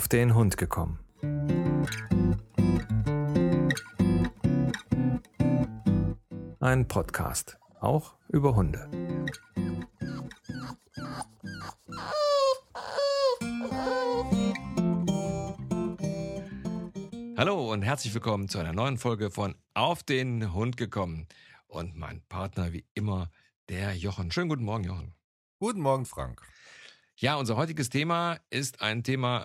Auf den Hund gekommen. Ein Podcast, auch über Hunde. Hallo und herzlich willkommen zu einer neuen Folge von Auf den Hund gekommen. Und mein Partner wie immer, der Jochen. Schönen guten Morgen, Jochen. Guten Morgen, Frank. Ja, unser heutiges Thema ist ein Thema,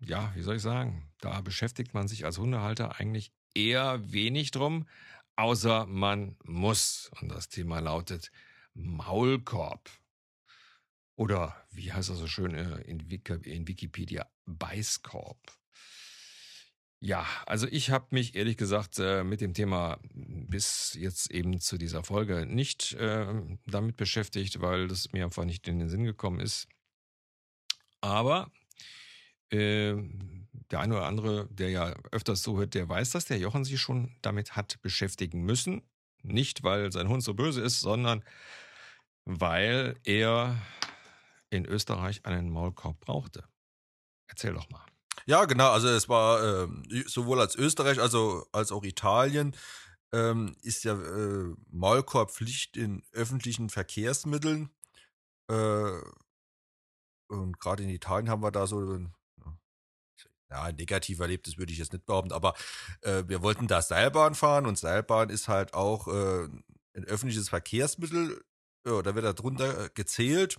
wie soll ich sagen, da beschäftigt man sich als Hundehalter eigentlich eher wenig drum, außer man muss. Und das Thema lautet Maulkorb. Oder, wie heißt das so schön in Wikipedia, Beißkorb. Ja, also ich habe mich ehrlich gesagt mit dem Thema bis jetzt eben zu dieser Folge nicht damit beschäftigt, weil das mir einfach nicht in den Sinn gekommen ist. Aber der eine oder andere, der ja öfters zuhört, der weiß, dass der Jochen sich schon damit hat beschäftigen müssen. Nicht, weil sein Hund so böse ist, sondern weil er in Österreich einen Maulkorb brauchte. Erzähl doch mal. Ja, genau, also es war sowohl als Österreich als auch Italien ist ja Maulkorbpflicht in öffentlichen Verkehrsmitteln. Und gerade in Italien haben wir da so negativ erlebt, das würde ich jetzt nicht behaupten, aber wir wollten da Seilbahn fahren und Seilbahn ist halt auch ein öffentliches Verkehrsmittel. Ja, da wird da drunter gezählt.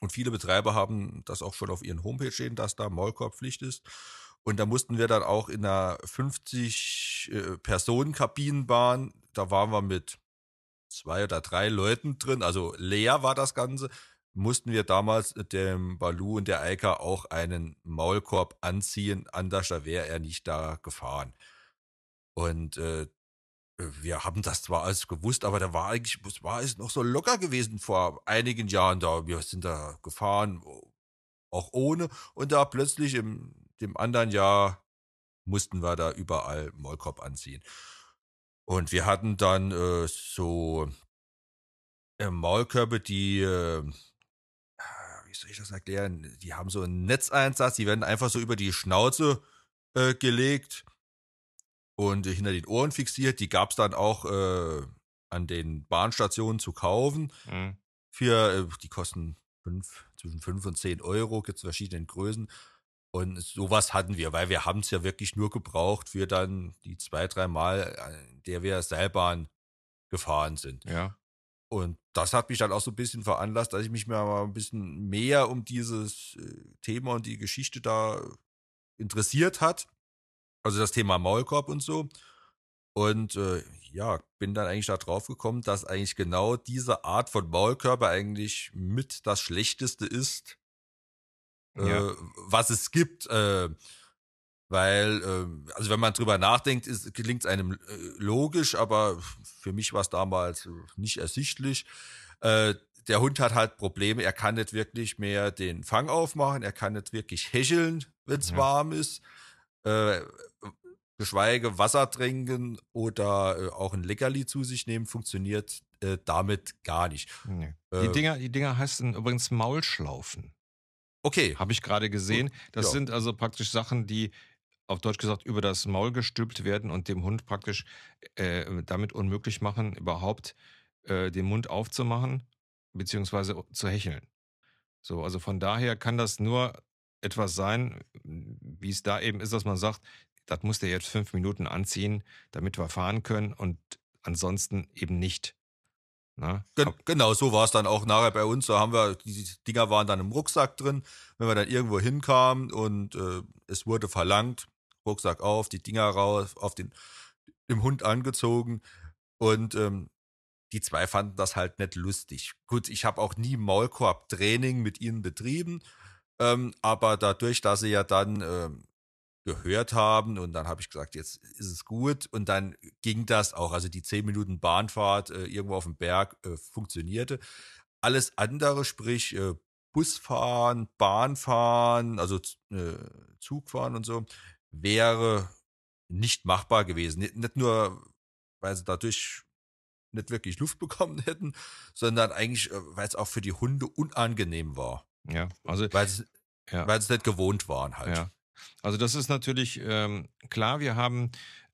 Und viele Betreiber haben das auch schon auf ihren Homepage stehen, dass da Maulkorbpflicht ist. Und da mussten wir dann auch in einer 50-Personen-Kabinenbahn, da waren wir mit 2 oder 3 Leuten drin, also leer war das Ganze, mussten wir damals dem Balu und der Eika auch einen Maulkorb anziehen, anders wäre er nicht da gefahren. Und wir haben das zwar alles gewusst, aber war es noch so locker gewesen vor einigen Jahren da. Wir sind da gefahren, auch ohne. Und da plötzlich in dem anderen Jahr mussten wir da überall Maulkorb anziehen. Und wir hatten dann Maulkörbe, die, wie soll ich das erklären, die haben so einen Netzeinsatz, die werden einfach so über die Schnauze gelegt. Und hinter den Ohren fixiert. Die gab es dann auch an den Bahnstationen zu kaufen. Mhm. Die kosten zwischen 5 und 10 Euro, gibt es verschiedene Größen. Und sowas hatten wir, weil wir haben es ja wirklich nur gebraucht für dann die 2-3 Mal, an der wir Seilbahn gefahren sind. Ja. Und das hat mich dann auch so ein bisschen veranlasst, dass ich mich mal ein bisschen mehr um dieses Thema und die Geschichte da interessiert hat. Also das Thema Maulkorb und so. Und bin dann eigentlich da drauf gekommen, dass eigentlich genau diese Art von Maulkörper eigentlich mit das Schlechteste ist, was es gibt. Weil wenn man drüber nachdenkt, klingt es einem logisch, aber für mich war es damals nicht ersichtlich. Der Hund hat halt Probleme, er kann nicht wirklich mehr den Fang aufmachen, er kann nicht wirklich hecheln, wenn es warm ist. Geschweige Wasser trinken oder auch ein Leckerli zu sich nehmen, funktioniert damit gar nicht. Nee. Die Dinger heißen übrigens Maulschlaufen. Okay. Habe ich gerade gesehen. Das sind also praktisch Sachen, die auf Deutsch gesagt über das Maul gestülpt werden und dem Hund praktisch damit unmöglich machen, überhaupt den Mund aufzumachen beziehungsweise zu hecheln. So, also von daher kann das nur etwas sein, wie es da eben ist, dass man sagt, das muss der jetzt 5 Minuten anziehen, damit wir fahren können und ansonsten eben nicht. Genau, so war es dann auch nachher bei uns. Da haben wir, die Dinger waren dann im Rucksack drin, wenn wir dann irgendwo hinkamen und es wurde verlangt, Rucksack auf, die Dinger raus, auf dem Hund angezogen und die zwei fanden das halt nicht lustig. Gut, ich habe auch nie Maulkorb-Training mit ihnen betrieben, aber dadurch, dass sie ja dann gehört haben und dann habe ich gesagt, jetzt ist es gut und dann ging das auch. Also die 10 Minuten Bahnfahrt irgendwo auf dem Berg funktionierte. Alles andere, sprich Busfahren, Bahnfahren, also Zugfahren und so, wäre nicht machbar gewesen. Nicht nur, weil sie dadurch nicht wirklich Luft bekommen hätten, sondern eigentlich, weil es auch für die Hunde unangenehm war. Ja, also weil es Ja. Weil sie es nicht gewohnt waren halt. Ja. Also das ist natürlich klar, wir haben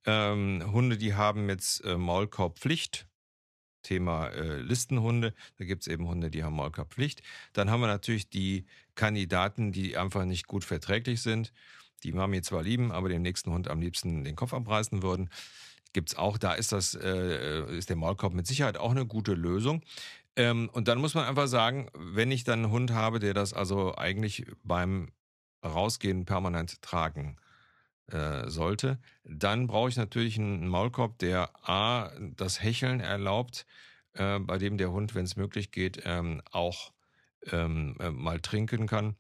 Hunde, die haben jetzt Maulkorbpflicht. Thema Listenhunde. Da gibt es eben Hunde, die haben Maulkorbpflicht. Dann haben wir natürlich die Kandidaten, die einfach nicht gut verträglich sind, die Mami zwar lieben, aber dem nächsten Hund am liebsten den Kopf abreißen würden. Gibt's auch, da ist das ist der Maulkorb mit Sicherheit auch eine gute Lösung. Und dann muss man einfach sagen, wenn ich dann einen Hund habe, der das also eigentlich beim Rausgehen permanent tragen sollte, dann brauche ich natürlich einen Maulkorb, der A, das Hecheln erlaubt, bei dem der Hund, wenn es möglich geht, auch mal trinken kann.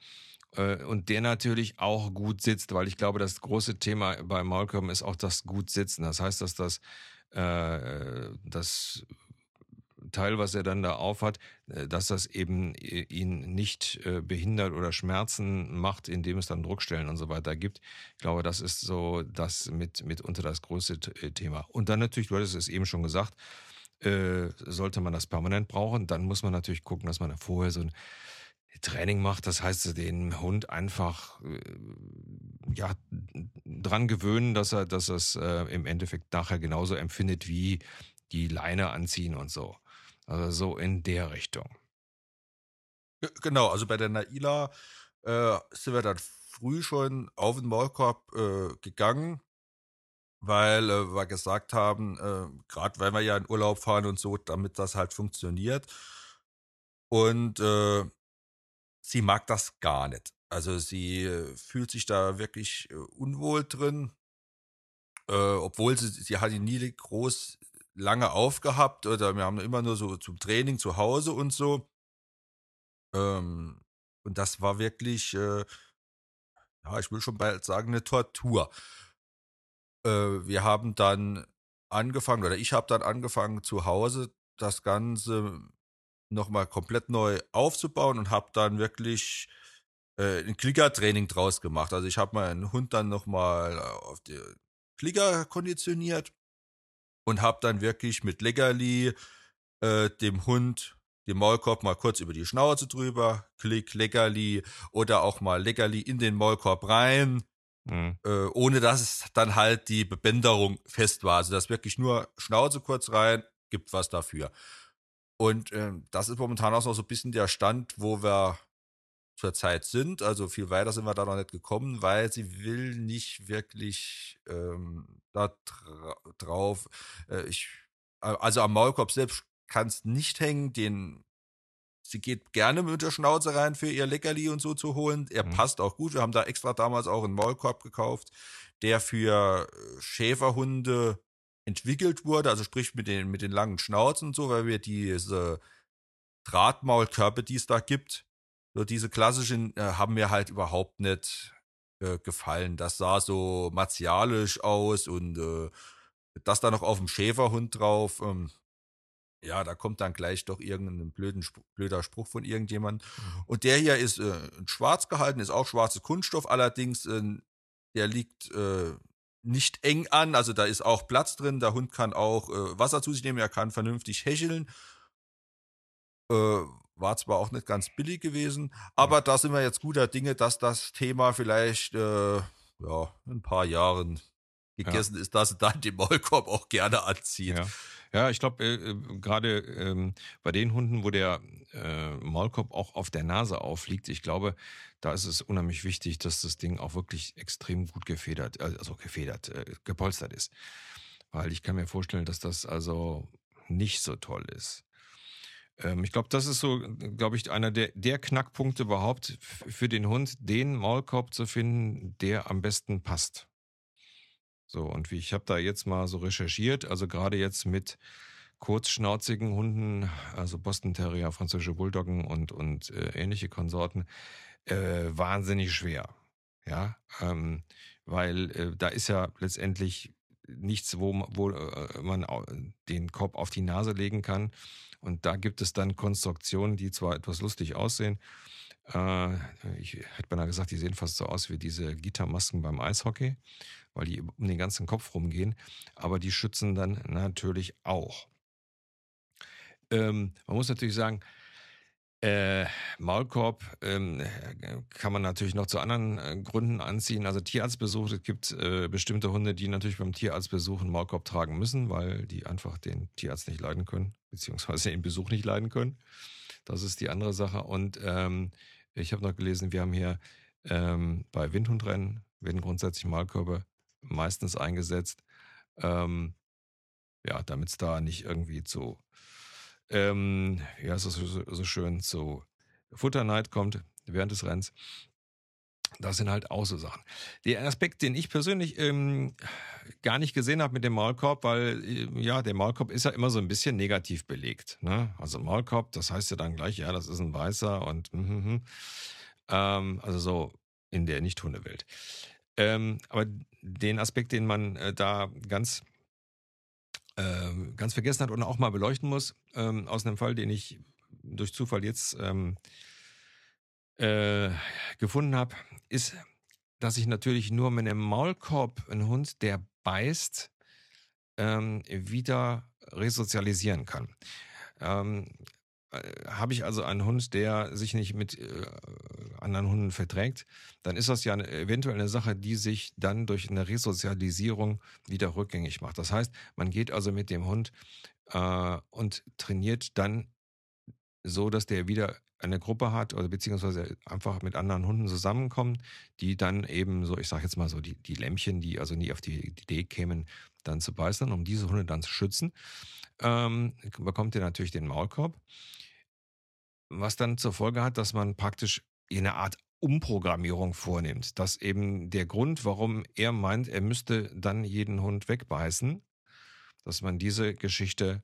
Und der natürlich auch gut sitzt, weil ich glaube, das große Thema bei Maulkörben ist auch das gut sitzen. Das heißt, dass das Teil, was er dann da aufhat, dass das eben ihn nicht behindert oder Schmerzen macht, indem es dann Druckstellen und so weiter gibt. Ich glaube, das ist so das mitunter das größte Thema. Und dann natürlich, du hattest es eben schon gesagt, sollte man das permanent brauchen, dann muss man natürlich gucken, dass man vorher so ein Training macht, das heißt, den Hund einfach dran gewöhnen, dass er es im Endeffekt nachher genauso empfindet wie die Leine anziehen und so. Also so in der Richtung. Genau, also bei der Naila sind wir dann früh schon auf den Maulkorb gegangen, weil wir gesagt haben, gerade weil wir ja in Urlaub fahren und so, damit das halt funktioniert. Und sie mag das gar nicht. Also sie fühlt sich da wirklich unwohl drin, obwohl sie hat ihn nie groß lange aufgehabt oder wir haben immer nur so zum Training zu Hause und so. Und das war wirklich, ich will schon bald sagen, eine Tortur. Wir haben dann angefangen, oder ich habe dann angefangen zu Hause das Ganze nochmal komplett neu aufzubauen und habe dann wirklich ein Klickertraining draus gemacht. Also ich habe meinen Hund dann nochmal auf die Klicker konditioniert und habe dann wirklich mit Leckerli dem Hund den Maulkorb mal kurz über die Schnauze drüber, Klick, Leckerli oder auch mal Leckerli in den Maulkorb rein, ohne dass es dann halt die Bebänderung fest war. Also das wirklich nur Schnauze kurz rein, gibt was dafür. Und das ist momentan auch noch so ein bisschen der Stand, wo wir zurzeit sind. Also viel weiter sind wir da noch nicht gekommen, weil sie will nicht wirklich da drauf. Am Maulkorb selbst kann es nicht hängen. Sie geht gerne mit der Schnauze rein für ihr Leckerli und so zu holen. Er passt auch gut. Wir haben da extra damals auch einen Maulkorb gekauft, der für Schäferhunde entwickelt wurde, also sprich mit den langen Schnauzen und so, weil wir diese Drahtmaulkörbe, die es da gibt, so diese klassischen, haben mir halt überhaupt nicht gefallen. Das sah so martialisch aus und das da noch auf dem Schäferhund drauf, da kommt dann gleich doch irgendein blöder Spruch von irgendjemandem. Und der hier ist schwarz gehalten, ist auch schwarzer Kunststoff, allerdings der liegt nicht eng an, also da ist auch Platz drin, der Hund kann auch Wasser zu sich nehmen, er kann vernünftig hecheln. War zwar auch nicht ganz billig gewesen, aber da sind wir jetzt guter Dinge, dass das Thema vielleicht in ein paar Jahren gegessen ist, dass sie dann den Maulkorb auch gerne anziehen. Ja, ich glaube, gerade bei den Hunden, wo der Maulkorb auch auf der Nase aufliegt, ich glaube, da ist es unheimlich wichtig, dass das Ding auch wirklich extrem gut gepolstert ist. Weil ich kann mir vorstellen, dass das also nicht so toll ist. Ich glaube, das ist so, glaube ich, einer der Knackpunkte überhaupt für den Hund, den Maulkorb zu finden, der am besten passt. So, und ich habe da jetzt mal so recherchiert, also gerade jetzt mit kurzschnauzigen Hunden, also Boston Terrier, französische Bulldoggen und ähnliche Konsorten, wahnsinnig schwer. Ja, weil da ist ja letztendlich nichts, wo man den Korb auf die Nase legen kann. Und da gibt es dann Konstruktionen, die zwar etwas lustig aussehen. Ich hätte beinahe gesagt, die sehen fast so aus wie diese Gittermasken beim Eishockey, weil die um den ganzen Kopf rumgehen, aber die schützen dann natürlich auch. Man muss natürlich sagen, Maulkorb kann man natürlich noch zu anderen Gründen anziehen. Also Tierarztbesuche, es gibt bestimmte Hunde, die natürlich beim Tierarztbesuch einen Maulkorb tragen müssen, weil die einfach den Tierarzt nicht leiden können, beziehungsweise den Besuch nicht leiden können. Das ist die andere Sache. Und ich habe noch gelesen, wir haben hier bei Windhundrennen werden grundsätzlich Maulkörbe meistens eingesetzt, ja, damit es da nicht irgendwie zu, ja, es ist so schön, zu Futterneid kommt während des Rennens. Das sind halt auch so Sachen. Der Aspekt, den ich persönlich gar nicht gesehen habe mit dem Maulkorb, weil ja, der Maulkorb ist ja immer so ein bisschen negativ belegt, ne? Also Maulkorb, das heißt ja dann gleich, ja, das ist ein Weißer und also so in der Nicht-Hunde-Welt. Aber den Aspekt, den man da ganz vergessen hat und auch mal beleuchten muss, aus einem Fall, den ich durch Zufall jetzt gefunden habe, ist, dass ich natürlich nur mit einem Maulkorb einen Hund, der beißt, wieder resozialisieren kann. Habe ich also einen Hund, der sich nicht mit anderen Hunden verträgt, dann ist das ja eventuell eine Sache, die sich dann durch eine Resozialisierung wieder rückgängig macht. Das heißt, man geht also mit dem Hund und trainiert dann so, dass der wieder eine Gruppe hat oder beziehungsweise einfach mit anderen Hunden zusammenkommt, die dann eben so, ich sage jetzt mal so, die Lämmchen, die also nie auf die Idee kämen, dann zu beißen, um diese Hunde dann zu schützen, bekommt ihr natürlich den Maulkorb. Was dann zur Folge hat, dass man praktisch eine Art Umprogrammierung vornimmt. Dass eben der Grund, warum er meint, er müsste dann jeden Hund wegbeißen, dass man diese Geschichte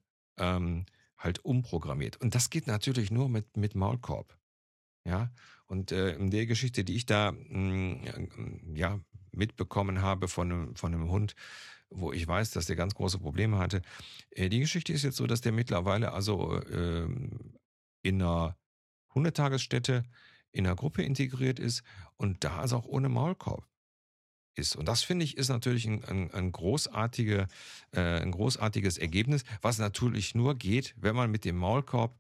halt umprogrammiert. Und das geht natürlich nur mit Maulkorb. Ja? Und in der Geschichte, die ich da ja, mitbekommen habe von einem Hund, wo ich weiß, dass der ganz große Probleme hatte. Die Geschichte ist jetzt so, dass der mittlerweile also in einer Hundetagesstätte in einer Gruppe integriert ist und da also auch ohne Maulkorb ist. Und das, finde ich, ist natürlich ein großartiges Ergebnis, was natürlich nur geht, wenn man mit dem Maulkorb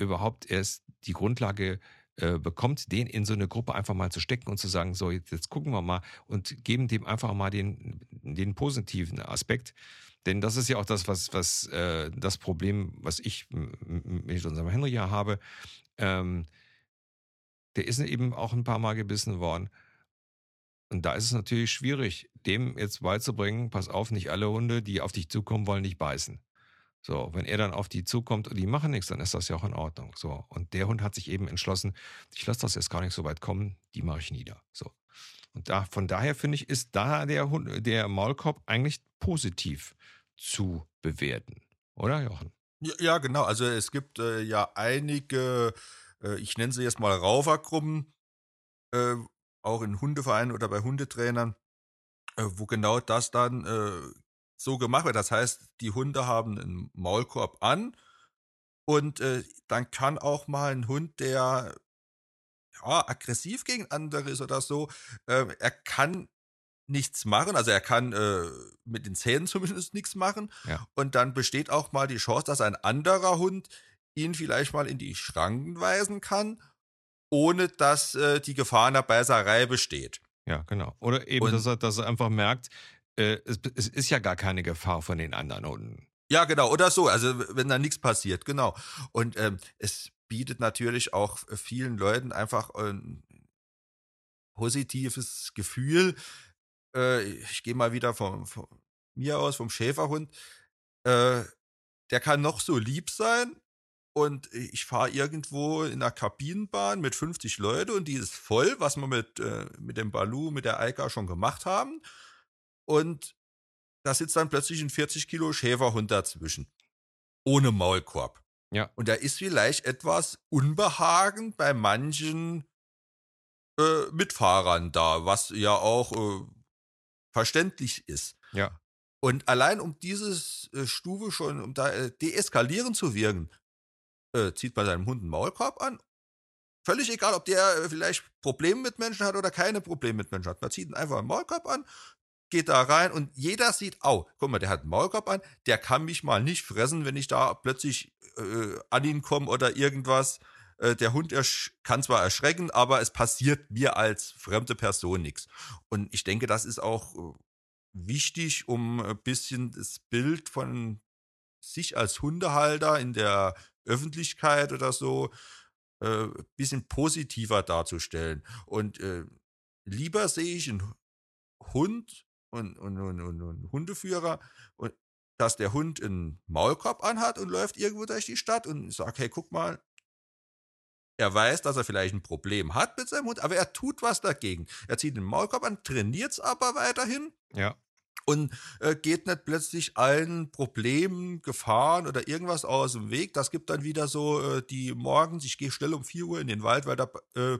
überhaupt erst die Grundlage bekommt, den in so eine Gruppe einfach mal zu stecken und zu sagen, so, jetzt gucken wir mal und geben dem einfach mal den positiven Aspekt. Denn das ist ja auch das, was das Problem, was ich mit unserem Henry ja habe. Der ist eben auch ein paar Mal gebissen worden. Und da ist es natürlich schwierig, dem jetzt beizubringen, pass auf, nicht alle Hunde, die auf dich zukommen wollen, nicht beißen. So, wenn er dann auf die zukommt und die machen nichts, dann ist das ja auch in Ordnung. So, und der Hund hat sich eben entschlossen, ich lasse das jetzt gar nicht so weit kommen, die mache ich nieder. So. Und von daher, finde ich, ist da der Maulkorb eigentlich positiv zu bewerten. Oder, Jochen? Ja, genau. Also es gibt ja einige, ich nenne sie jetzt mal Raufergruppen, auch in Hundevereinen oder bei Hundetrainern, wo genau das dann so gemacht wird. Das heißt, die Hunde haben einen Maulkorb an und dann kann auch mal ein Hund, der ja, aggressiv gegen andere ist oder so, er kann nichts machen, also er kann mit den Zähnen zumindest nichts machen, ja. Und dann besteht auch mal die Chance, dass ein anderer Hund ihn vielleicht mal in die Schranken weisen kann, ohne dass die Gefahr einer Beißerei besteht. Ja, genau. Oder eben, dass er einfach merkt, es ist ja gar keine Gefahr von den anderen Hunden. Ja, genau, oder so, also wenn da nichts passiert, genau. Und es bietet natürlich auch vielen Leuten einfach ein positives Gefühl. Ich gehe mal wieder von mir aus, vom Schäferhund. Der kann noch so lieb sein und ich fahre irgendwo in einer Kabinenbahn mit 50 Leuten und die ist voll, was wir mit dem Balu, mit der Eika schon gemacht haben. Und da sitzt dann plötzlich ein 40 Kilo Schäferhund dazwischen. Ohne Maulkorb. Ja. Und da ist vielleicht etwas Unbehagen bei manchen Mitfahrern da, was ja auch verständlich ist. Ja. Und allein um dieses Stufe schon, um da deeskalierend zu wirken, zieht bei seinem Hund einen Maulkorb an. Völlig egal, ob der vielleicht Probleme mit Menschen hat oder keine Probleme mit Menschen hat. Man zieht ihn einfach einen Maulkorb an, geht da rein und jeder sieht, guck mal, der hat einen Maulkorb an, der kann mich mal nicht fressen, wenn ich da plötzlich an ihn komme oder irgendwas der Hund kann zwar erschrecken, aber es passiert mir als fremde Person nichts. Und ich denke, das ist auch wichtig, um ein bisschen das Bild von sich als Hundehalter in der Öffentlichkeit oder so ein bisschen positiver darzustellen. Und lieber sehe ich einen Hund und Hundeführer, und dass der Hund einen Maulkorb anhat und läuft irgendwo durch die Stadt und sagt, hey, guck mal, er weiß, dass er vielleicht ein Problem hat mit seinem Hund, aber er tut was dagegen. Er zieht den Maulkorb an, trainiert es aber weiterhin. Ja. Und geht nicht plötzlich allen Problemen, Gefahren oder irgendwas aus dem Weg. Das gibt dann wieder so die morgens, ich gehe schnell um 4 Uhr in den Wald, weil da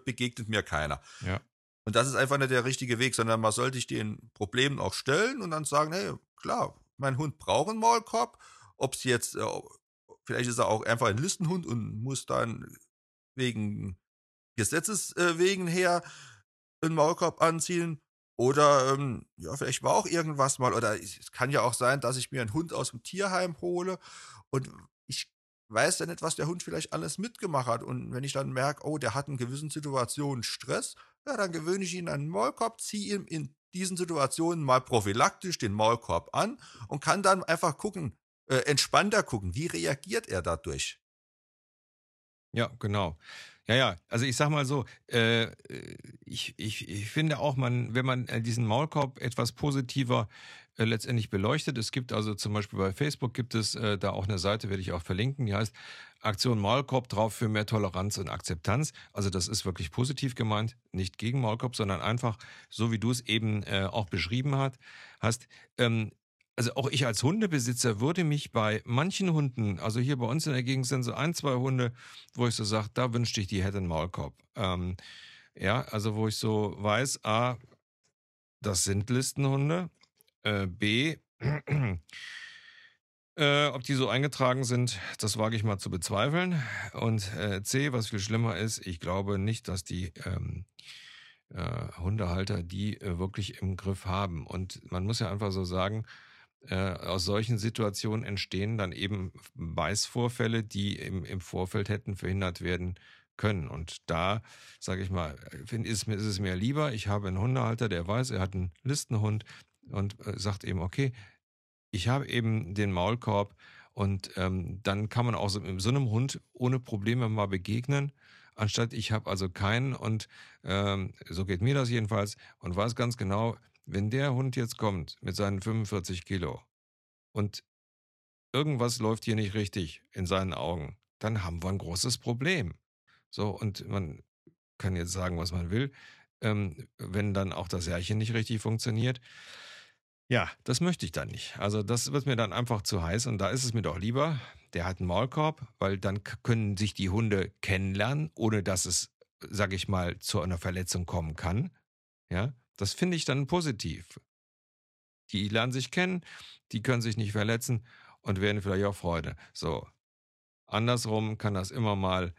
begegnet mir keiner. Ja. Und das ist einfach nicht der richtige Weg, sondern man sollte sich den Problemen auch stellen und dann sagen, hey, klar, mein Hund braucht einen Maulkorb. Ob es jetzt, vielleicht ist er auch einfach ein Listenhund und muss dann wegen Gesetzeswegen her einen Maulkorb anziehen. Oder, ja, vielleicht war auch irgendwas mal, oder es kann ja auch sein, dass ich mir einen Hund aus dem Tierheim hole und ich weiß ja nicht, was der Hund vielleicht alles mitgemacht hat. Und wenn ich dann merke, oh, der hat in gewissen Situationen Stress, ja, dann gewöhne ich ihn an den Maulkorb, ziehe ihm in diesen Situationen mal prophylaktisch den Maulkorb an und kann dann einfach gucken, entspannter gucken, wie reagiert er dadurch. Ja, genau. Ja, also ich sag mal so, ich finde auch, wenn man diesen Maulkorb etwas positiver letztendlich beleuchtet, es gibt also zum Beispiel bei Facebook gibt es da auch eine Seite, werde ich auch verlinken, die heißt Aktion Maulkorb drauf für mehr Toleranz und Akzeptanz. Also das ist wirklich positiv gemeint, nicht gegen Maulkorb, sondern einfach so, wie du es eben auch beschrieben hast. Also auch ich als Hundebesitzer würde mich bei manchen Hunden, also hier bei uns in der Gegend sind so 1, 2 Hunde, wo ich so sage, da wünschte ich, die hätten einen Maulkorb. Ja, also wo ich so weiß, A, das sind Listenhunde, B, ob die so eingetragen sind, das wage ich mal zu bezweifeln. Und C, was viel schlimmer ist, ich glaube nicht, dass die Hundehalter die wirklich im Griff haben. Und man muss ja einfach so sagen, aus solchen Situationen entstehen dann eben Beißvorfälle, die im Vorfeld hätten verhindert werden können. Und da, sage ich mal, ist es mir lieber, ich habe einen Hundehalter, der weiß, er hat einen Listenhund und sagt eben, okay, ich habe eben den Maulkorb und dann kann man auch so einem Hund ohne Probleme mal begegnen, anstatt ich habe also keinen und so geht mir das jedenfalls und weiß ganz genau, wenn der Hund jetzt kommt mit seinen 45 Kilo und irgendwas läuft hier nicht richtig in seinen Augen, dann haben wir ein großes Problem. So, und man kann jetzt sagen, was man will, wenn dann auch das Härchen nicht richtig funktioniert. Ja, das möchte ich dann nicht. Also das wird mir dann einfach zu heiß und da ist es mir doch lieber, der hat einen Maulkorb, weil dann können sich die Hunde kennenlernen, ohne dass es, sage ich mal, zu einer Verletzung kommen kann. Ja, das finde ich dann positiv. Die lernen sich kennen, die können sich nicht verletzen und werden vielleicht auch Freude. So, andersrum kann das immer mal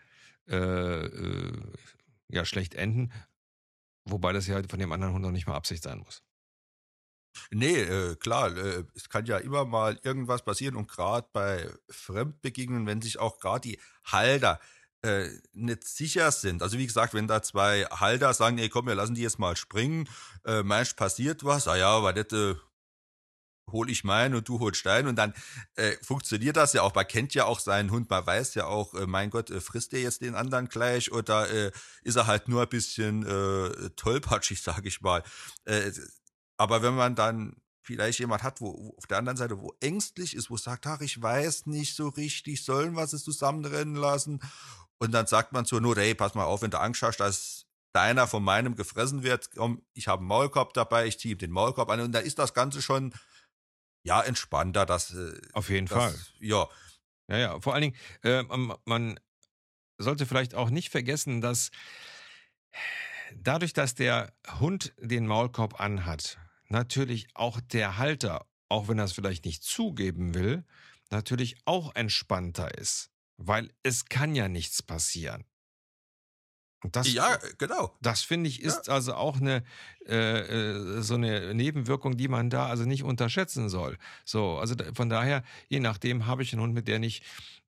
schlecht enden, wobei das ja von dem anderen Hund noch nicht mal Absicht sein muss. Nee, klar, es kann ja immer mal irgendwas passieren und gerade bei Fremdbegegnungen, wenn sich auch gerade die Halter nicht sicher sind. Also wie gesagt, wenn da 2 Halter sagen, nee, komm, wir lassen die jetzt mal springen, meinst passiert was, ah ja, aber das hol ich meinen und du holst deinen und dann funktioniert das ja auch. Man kennt ja auch seinen Hund, man weiß ja auch, mein Gott, frisst der jetzt den anderen gleich oder ist er halt nur ein bisschen tollpatschig, sag ich mal. Aber wenn man dann vielleicht jemand hat, wo auf der anderen Seite, wo ängstlich ist, wo sagt, ach, ich weiß nicht so richtig, sollen wir es zusammenrennen lassen? Und dann sagt man zur Not, hey, pass mal auf, wenn du Angst hast, dass deiner von meinem gefressen wird, komm, ich habe einen Maulkorb dabei, ich ziehe ihm den Maulkorb an. Und da ist das Ganze schon, ja, entspannter. Auf jeden Fall. Ja. Ja, vor allen Dingen, man sollte vielleicht auch nicht vergessen, dass dadurch, dass der Hund den Maulkorb anhat, natürlich auch der Halter, auch wenn er es vielleicht nicht zugeben will, natürlich auch entspannter ist, weil es kann ja nichts passieren. Und das, ja, genau. Das finde ich ist also auch eine so eine Nebenwirkung, die man da also nicht unterschätzen soll. So, also von daher, je nachdem, habe ich einen Hund, mit der nicht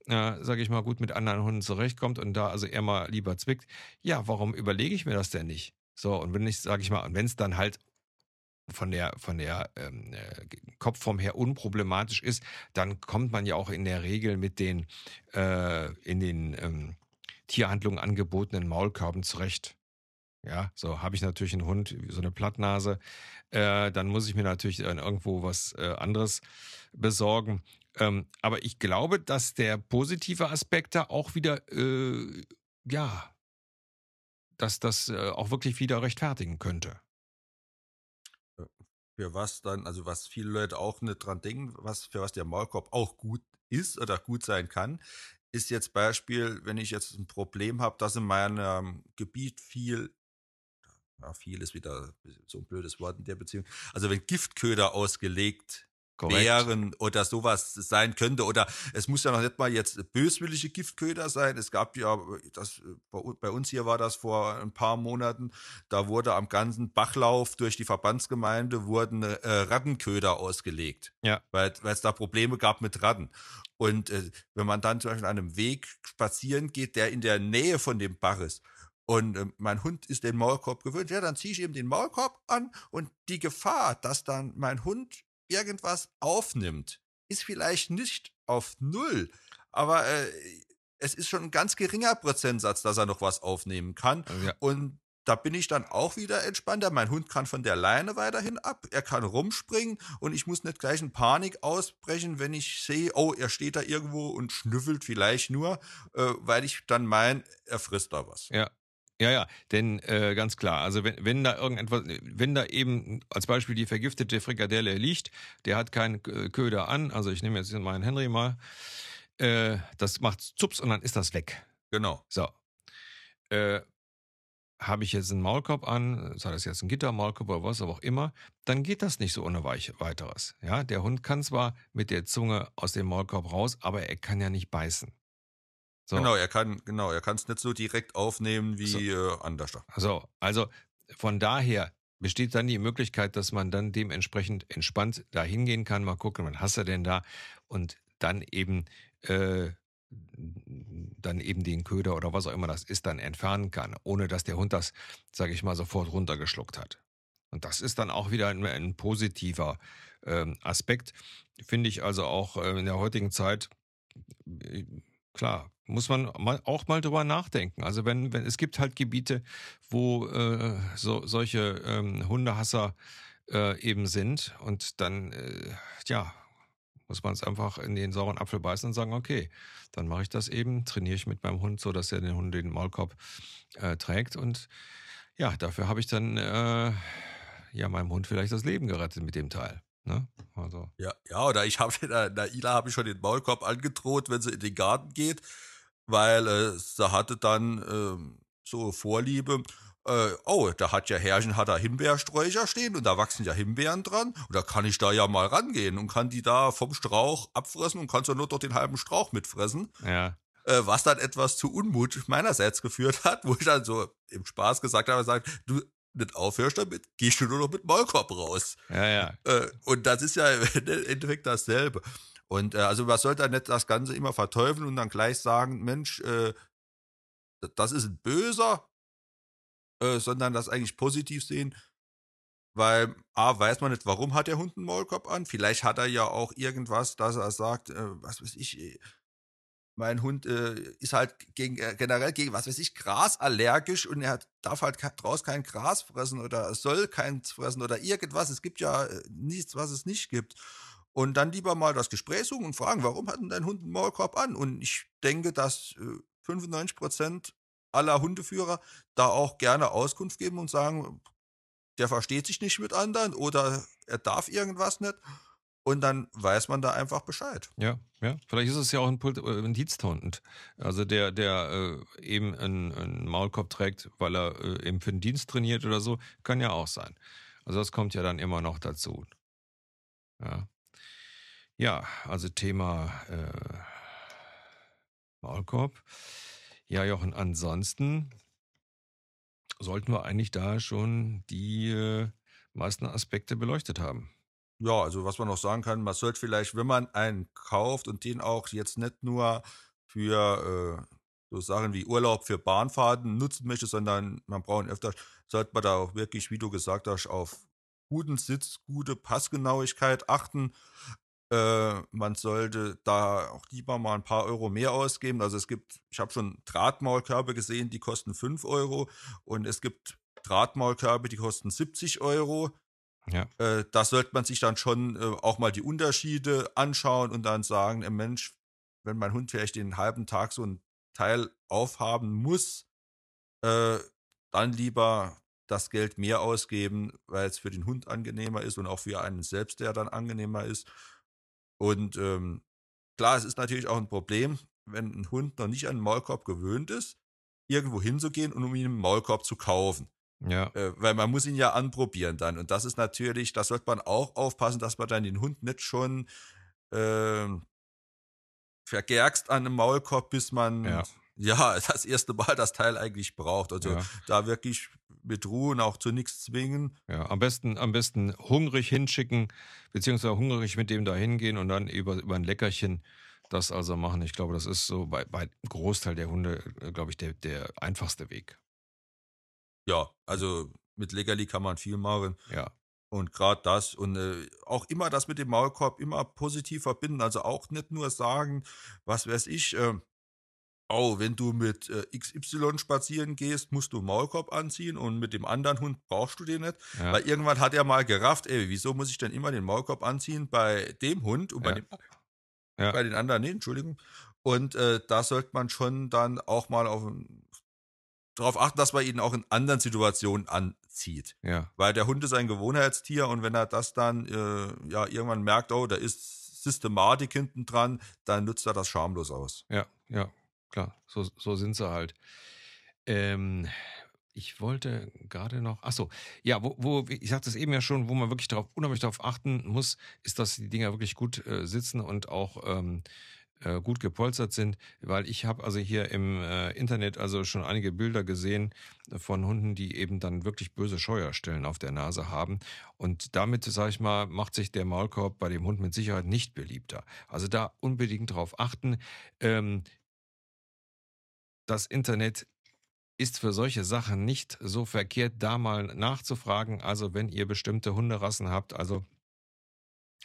sage ich mal, gut mit anderen Hunden zurechtkommt und da also eher mal lieber zwickt, ja, warum überlege ich mir das denn nicht? So, und wenn ich, sage ich mal, und wenn es dann halt von der Kopfform her unproblematisch ist, dann kommt man ja auch in der Regel mit den in den Tierhandlungen angebotenen Maulkörben zurecht. Ja, so habe ich natürlich einen Hund, so eine Plattnase, dann muss ich mir natürlich irgendwo was anderes besorgen. Aber ich glaube, dass der positive Aspekt da auch wieder, dass das auch wirklich wieder rechtfertigen könnte. Für was dann, also was viele Leute auch nicht dran denken, für was der Maulkorb auch gut ist oder gut sein kann, ist jetzt Beispiel, wenn ich jetzt ein Problem habe, dass in meinem Gebiet viel ist wieder so ein blödes Wort in der Beziehung, also wenn Giftköder ausgelegt wären oder sowas sein könnte, oder es muss ja noch nicht mal jetzt böswillige Giftköder sein. Es gab ja, das bei uns hier war das vor ein paar Monaten, da wurde am ganzen Bachlauf durch die Verbandsgemeinde wurden Rattenköder ausgelegt, ja, weil es da Probleme gab mit Ratten. Und wenn man dann zum Beispiel an einem Weg spazieren geht, der in der Nähe von dem Bach ist, und mein Hund ist den Maulkorb gewöhnt, ja, dann ziehe ich eben den Maulkorb an, und die Gefahr, dass dann mein Hund irgendwas aufnimmt, ist vielleicht nicht auf null, aber es ist schon ein ganz geringer Prozentsatz, dass er noch was aufnehmen kann. Ja. Und da bin ich dann auch wieder entspannter. Mein Hund kann von der Leine weiterhin ab, er kann rumspringen und ich muss nicht gleich in Panik ausbrechen, wenn ich sehe, oh, er steht da irgendwo und schnüffelt vielleicht nur, weil ich dann meine, er frisst da was. Ja. Ja, denn ganz klar, also wenn da irgendetwas, wenn da eben als Beispiel die vergiftete Frikadelle liegt, der hat keinen Köder an, also ich nehme jetzt meinen Henry mal, das macht Zups und dann ist das weg. Genau. So. Habe ich jetzt einen Maulkorb an, sei das jetzt ein Gittermaulkorb oder was, aber auch immer, dann geht das nicht so ohne Weiteres. Ja, der Hund kann zwar mit der Zunge aus dem Maulkorb raus, aber er kann ja nicht beißen. So. Genau, er kann es nicht so direkt aufnehmen wie anders. Also von daher besteht dann die Möglichkeit, dass man dann dementsprechend entspannt da hingehen kann, mal gucken, was hast du denn da, und dann eben den Köder oder was auch immer das ist, dann entfernen kann, ohne dass der Hund das, sage ich mal, sofort runtergeschluckt hat. Und das ist dann auch wieder ein positiver Aspekt, finde ich, also auch in der heutigen Zeit, klar, muss man auch mal drüber nachdenken. Also wenn es gibt halt Gebiete, wo solche Hundehasser eben sind, und dann muss man es einfach in den sauren Apfel beißen und sagen, okay, dann mache ich das eben, trainiere ich mit meinem Hund so, dass er den Hund den Maulkorb trägt, und ja, dafür habe ich dann meinem Hund vielleicht das Leben gerettet mit dem Teil. Ne? Also. Ja, oder ich habe Naila habe ich schon den Maulkorb angedroht, wenn sie in den Garten geht, weil sie hatte dann so Vorliebe, da hat ja Herrchen, hat da Himbeersträucher stehen und da wachsen ja Himbeeren dran, und da kann ich da ja mal rangehen und kann die da vom Strauch abfressen und kann so nur doch den halben Strauch mitfressen. Ja. Was dann etwas zu Unmut meinerseits geführt hat, wo ich dann so im Spaß gesagt habe, du nicht aufhörst damit, gehst du nur noch mit Maulkorb raus. Ja. Und das ist ja im Endeffekt dasselbe. Und also man sollte ja nicht das Ganze immer verteufeln und dann gleich sagen, Mensch, das ist ein Böser, sondern das eigentlich positiv sehen, weil A, weiß man nicht, warum hat der Hund einen Maulkorb an, vielleicht hat er ja auch irgendwas, dass er sagt, was weiß ich, mein Hund ist halt generell gegen, was weiß ich, Gras allergisch, und er darf halt draus kein Gras fressen oder soll keins fressen oder irgendwas. Es gibt ja nichts, was es nicht gibt. Und dann lieber mal das Gespräch suchen und fragen, warum hat denn dein Hund einen Maulkorb an? Und ich denke, dass 95% aller Hundeführer da auch gerne Auskunft geben und sagen, der versteht sich nicht mit anderen oder er darf irgendwas nicht. Und dann weiß man da einfach Bescheid. Ja. Vielleicht ist es ja auch ein Diensthund. Also der eben einen Maulkorb trägt, weil er eben für den Dienst trainiert oder so. Kann ja auch sein. Also das kommt ja dann immer noch dazu. Ja, also Thema Maulkorb. Ja, Jochen, ansonsten sollten wir eigentlich da schon die meisten Aspekte beleuchtet haben. Ja, also was man noch sagen kann, man sollte vielleicht, wenn man einen kauft und den auch jetzt nicht nur für so Sachen wie Urlaub, für Bahnfahrten nutzen möchte, sondern man braucht öfter, sollte man da auch wirklich, wie du gesagt hast, auf guten Sitz, gute Passgenauigkeit achten. Man sollte da auch lieber mal ein paar Euro mehr ausgeben. Also es gibt, ich habe schon Drahtmaulkörbe gesehen, die kosten 5 Euro und es gibt Drahtmaulkörbe, die kosten 70 Euro. Ja. Da sollte man sich dann schon auch mal die Unterschiede anschauen und dann sagen, Mensch, wenn mein Hund vielleicht den halben Tag so ein Teil aufhaben muss, dann lieber das Geld mehr ausgeben, weil es für den Hund angenehmer ist und auch für einen selbst, der dann angenehmer ist. Und klar, es ist natürlich auch ein Problem, wenn ein Hund noch nicht an den Maulkorb gewöhnt ist, irgendwo hinzugehen und um ihn einen Maulkorb zu kaufen. Ja. Weil man muss ihn ja anprobieren dann. Und das ist natürlich, das sollte man auch aufpassen, dass man dann den Hund nicht schon vergerkst an einem Maulkorb, bis man das erste Mal das Teil eigentlich braucht. Also da wirklich mit Ruhe und auch zu nichts zwingen. Ja, am besten hungrig hinschicken, beziehungsweise hungrig mit dem da hingehen und dann über ein Leckerchen das also machen. Ich glaube, das ist so bei Großteil der Hunde, glaube ich, der einfachste Weg. Ja, also mit Leckerli kann man viel machen. Ja. Und gerade das und auch immer das mit dem Maulkorb immer positiv verbinden. Also auch nicht nur sagen, was weiß ich, wenn du mit XY spazieren gehst, musst du Maulkorb anziehen und mit dem anderen Hund brauchst du den nicht. Ja. Weil irgendwann hat er mal gerafft, wieso muss ich denn immer den Maulkorb anziehen bei dem Hund und bei den anderen, nee, Entschuldigung. Und da sollte man schon dann auch mal darauf achten, dass man ihn auch in anderen Situationen anzieht. Ja. Weil der Hund ist ein Gewohnheitstier und wenn er das dann irgendwann merkt, da ist Systematik hinten dran, dann nutzt er das schamlos aus. Ja. Klar, so sind sie halt. Ich wollte gerade noch, ich sagte es eben ja schon, wo man wirklich unheimlich darauf achten muss, ist, dass die Dinger wirklich gut sitzen und auch gut gepolstert sind, weil ich habe also hier im Internet also schon einige Bilder gesehen von Hunden, die eben dann wirklich böse Scheuerstellen auf der Nase haben und damit, sage ich mal, macht sich der Maulkorb bei dem Hund mit Sicherheit nicht beliebter. Also da unbedingt darauf achten. Das Internet ist für solche Sachen nicht so verkehrt, da mal nachzufragen. Also wenn ihr bestimmte Hunderassen habt, also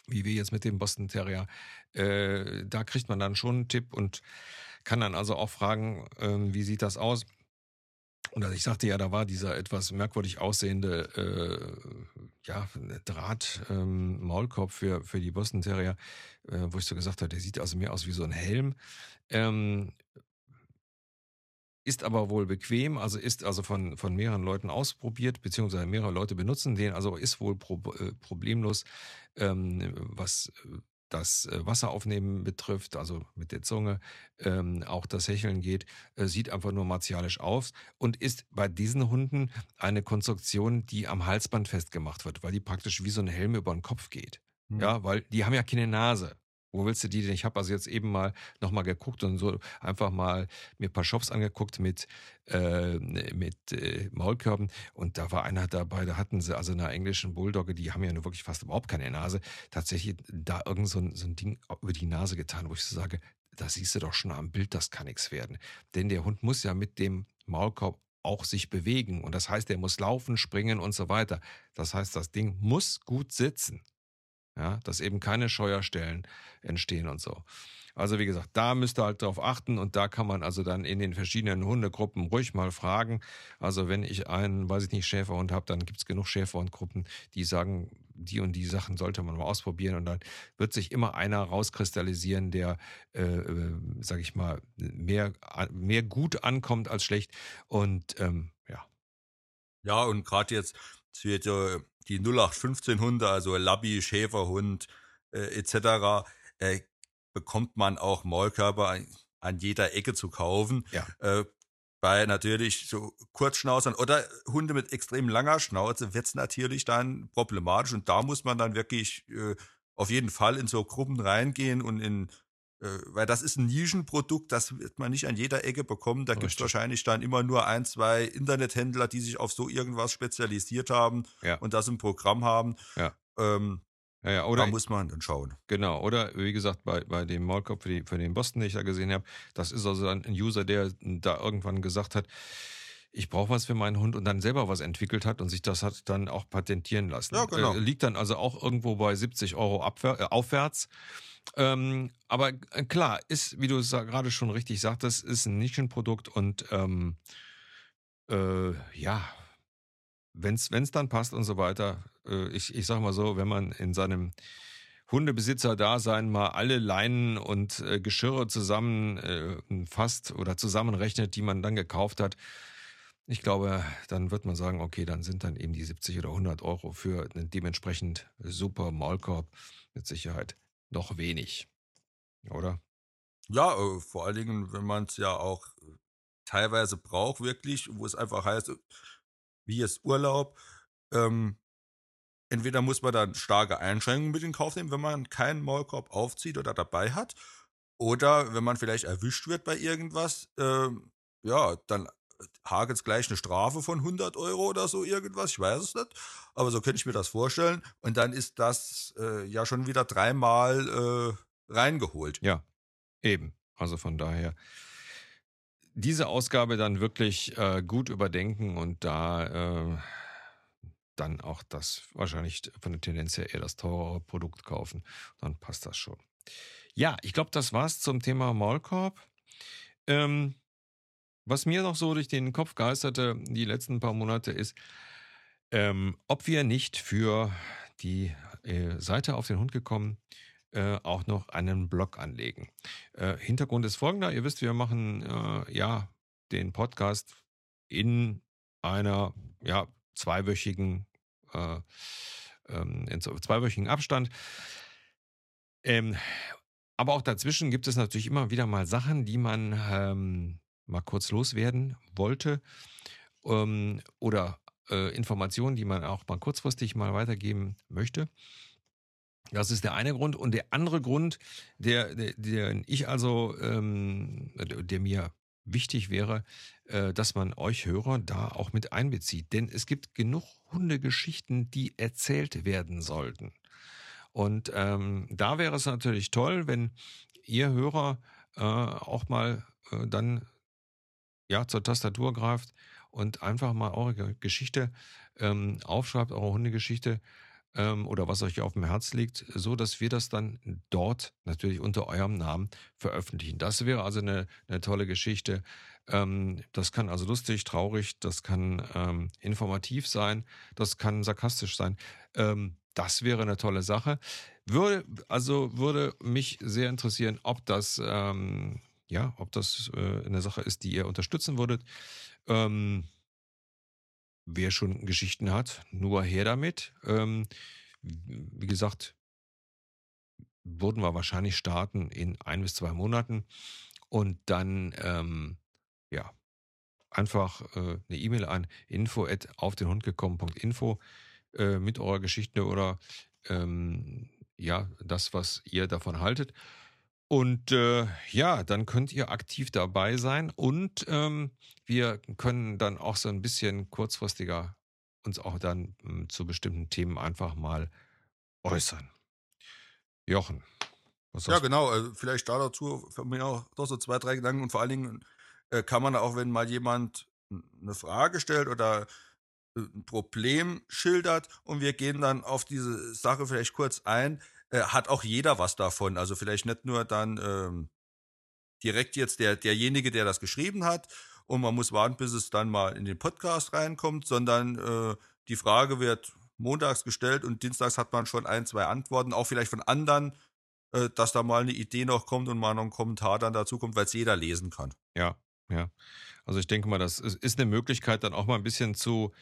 wie wir jetzt mit dem Boston Terrier, da kriegt man dann schon einen Tipp und kann dann also auch fragen, wie sieht das aus? Und also ich sagte ja, da war dieser etwas merkwürdig aussehende Draht-Maulkorb für die Boston Terrier, wo ich so gesagt habe, der sieht also mehr aus wie so ein Helm. Ist aber wohl bequem, also ist also von mehreren Leuten ausprobiert, beziehungsweise mehrere Leute benutzen den, also ist wohl problemlos, was das Wasseraufnehmen betrifft, also mit der Zunge, auch das Hecheln geht, sieht einfach nur martialisch aus und ist bei diesen Hunden eine Konstruktion, die am Halsband festgemacht wird, weil die praktisch wie so ein Helm über den Kopf geht. Mhm. Ja, weil die haben ja keine Nase. Wo willst du die denn? Ich habe also jetzt eben mal nochmal geguckt und so einfach mal mir ein paar Shops angeguckt mit Maulkörben. Und da war einer dabei, da hatten sie also einer englischen Bulldogge, die haben ja nur wirklich fast überhaupt keine Nase, tatsächlich da irgend so ein Ding über die Nase getan, wo ich so sage, das siehst du doch schon am Bild, das kann nichts werden. Denn der Hund muss ja mit dem Maulkorb auch sich bewegen. Und das heißt, er muss laufen, springen und so weiter. Das heißt, das Ding muss gut sitzen. Ja, dass eben keine Scheuerstellen entstehen und so. Also wie gesagt, da müsst ihr halt drauf achten und da kann man also dann in den verschiedenen Hundegruppen ruhig mal fragen. Also wenn ich einen, weiß ich nicht, Schäferhund habe, dann gibt es genug Schäferhundgruppen, die sagen, die und die Sachen sollte man mal ausprobieren und dann wird sich immer einer rauskristallisieren, der, sag ich mal, mehr gut ankommt als schlecht und Ja, und gerade jetzt, es wird ja die 0815-Hunde, also Labby, Schäferhund etc., bekommt man auch Maulkörper an jeder Ecke zu kaufen. Ja. Bei natürlich so Kurzschnauzern oder Hunde mit extrem langer Schnauze wird es natürlich dann problematisch. Und da muss man dann wirklich auf jeden Fall in so Gruppen reingehen und weil das ist ein Nischenprodukt, das wird man nicht an jeder Ecke bekommen. Da gibt es wahrscheinlich dann immer nur 1, 2 Internethändler, die sich auf so irgendwas spezialisiert haben und das im Programm haben. Ja. Ja, oder da muss man dann schauen. Genau, oder wie gesagt, bei dem Maulkorb für den Boston, den ich da gesehen habe, das ist also ein User, der da irgendwann gesagt hat, ich brauche was für meinen Hund und dann selber was entwickelt hat und sich das hat dann auch patentieren lassen. Ja, genau. Liegt dann also auch irgendwo bei 70 Euro aufwärts. Aber klar, ist, wie du es gerade schon richtig sagtest, ist ein Nischenprodukt und ja, wenn es dann passt und so weiter, ich sag mal so, wenn man in seinem Hundebesitzer-Dasein mal alle Leinen und Geschirre zusammenfasst oder zusammenrechnet, die man dann gekauft hat, ich glaube, dann wird man sagen, okay, dann sind dann eben die 70 oder 100 Euro für einen dementsprechend super Maulkorb mit Sicherheit noch wenig, oder? Ja, vor allen Dingen, wenn man es ja auch teilweise braucht wirklich, wo es einfach heißt, wie jetzt Urlaub, entweder muss man dann starke Einschränkungen mit in Kauf nehmen, wenn man keinen Maulkorb aufzieht oder dabei hat, oder wenn man vielleicht erwischt wird bei irgendwas, ja, dann hakt es gleich eine Strafe von 100 Euro oder so irgendwas, ich weiß es nicht, aber so könnte ich mir das vorstellen und dann ist das ja schon wieder dreimal reingeholt. Ja, eben, also von daher diese Ausgabe dann wirklich gut überdenken und da dann auch das wahrscheinlich von der Tendenz her eher das teurere Produkt kaufen, dann passt das schon. Ja, ich glaube, das war's zum Thema Maulkorb. Was mir noch so durch den Kopf geisterte die letzten paar Monate ist, ob wir nicht für die Seite Auf den Hund gekommen auch noch einen Blog anlegen. Hintergrund ist folgender, ihr wisst, wir machen ja den Podcast in einer ja, zweiwöchigen Abstand. Aber auch dazwischen gibt es natürlich immer wieder mal Sachen, die man mal kurz loswerden wollte oder Informationen, die man auch mal kurzfristig mal weitergeben möchte. Das ist der eine Grund. Und der andere Grund, der mir wichtig wäre, dass man euch Hörer da auch mit einbezieht. Denn es gibt genug Hundegeschichten, die erzählt werden sollten. Und da wäre es natürlich toll, wenn ihr Hörer auch mal dann ja, zur Tastatur greift und einfach mal eure Geschichte aufschreibt, eure Hundegeschichte oder was euch auf dem Herz liegt, so dass wir das dann dort natürlich unter eurem Namen veröffentlichen. Das wäre also eine tolle Geschichte. Das kann also lustig, traurig, das kann informativ sein, das kann sarkastisch sein. Das wäre eine tolle Sache. Würde mich sehr interessieren, ob das eine Sache ist, die ihr unterstützen würdet. Wer schon Geschichten hat, nur her damit. Wie gesagt, würden wir wahrscheinlich starten in 1 bis 2 Monaten und dann einfach eine E-Mail an info@aufdenhundgekommen.info mit eurer Geschichte oder das, was ihr davon haltet. Und dann könnt ihr aktiv dabei sein und wir können dann auch so ein bisschen kurzfristiger uns auch dann zu bestimmten Themen einfach mal äußern. Jochen, was sagst du? Ja, genau. Vielleicht dazu für mich auch noch so 2, 3 Gedanken. Und vor allen Dingen kann man auch, wenn mal jemand eine Frage stellt oder ein Problem schildert und wir gehen dann auf diese Sache vielleicht kurz ein, hat auch jeder was davon. Also vielleicht nicht nur dann direkt jetzt derjenige, der das geschrieben hat und man muss warten, bis es dann mal in den Podcast reinkommt, sondern die Frage wird montags gestellt und dienstags hat man schon 1, 2 Antworten, auch vielleicht von anderen, dass da mal eine Idee noch kommt und mal noch ein Kommentar dann dazu kommt, weil es jeder lesen kann. Ja, ja. Also ich denke mal, das ist eine Möglichkeit, dann auch mal ein bisschen zu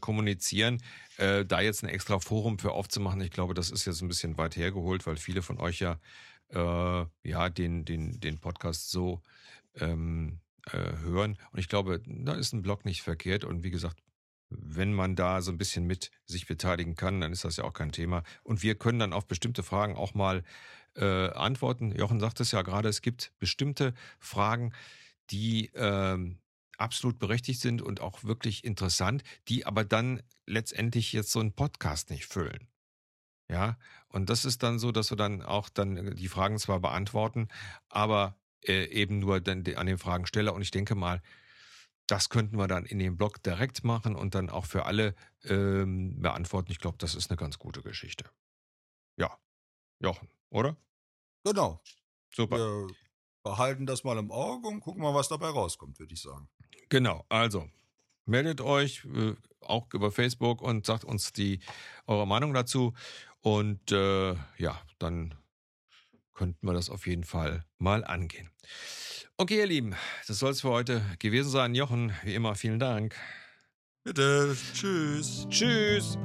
kommunizieren, da jetzt ein extra Forum für aufzumachen. Ich glaube, das ist jetzt ein bisschen weit hergeholt, weil viele von euch ja, den Podcast so hören. Und ich glaube, da ist ein Blog nicht verkehrt. Und wie gesagt, wenn man da so ein bisschen mit sich beteiligen kann, dann ist das ja auch kein Thema. Und wir können dann auf bestimmte Fragen auch mal antworten. Jochen sagt es ja gerade, es gibt bestimmte Fragen, die absolut berechtigt sind und auch wirklich interessant, die aber dann letztendlich jetzt so einen Podcast nicht füllen. Ja, und das ist dann so, dass wir dann auch dann die Fragen zwar beantworten, aber eben nur dann an den Fragensteller. Und ich denke mal, das könnten wir dann in dem Blog direkt machen und dann auch für alle beantworten. Ich glaube, das ist eine ganz gute Geschichte. Ja, Jochen, oder? Genau. Super. Wir behalten das mal im Auge und gucken mal, was dabei rauskommt, würde ich sagen. Genau, also meldet euch auch über Facebook und sagt uns eure Meinung dazu. Und ja, dann könnten wir das auf jeden Fall mal angehen. Okay, ihr Lieben, das soll es für heute gewesen sein. Jochen, wie immer, vielen Dank. Bitte, tschüss. Tschüss.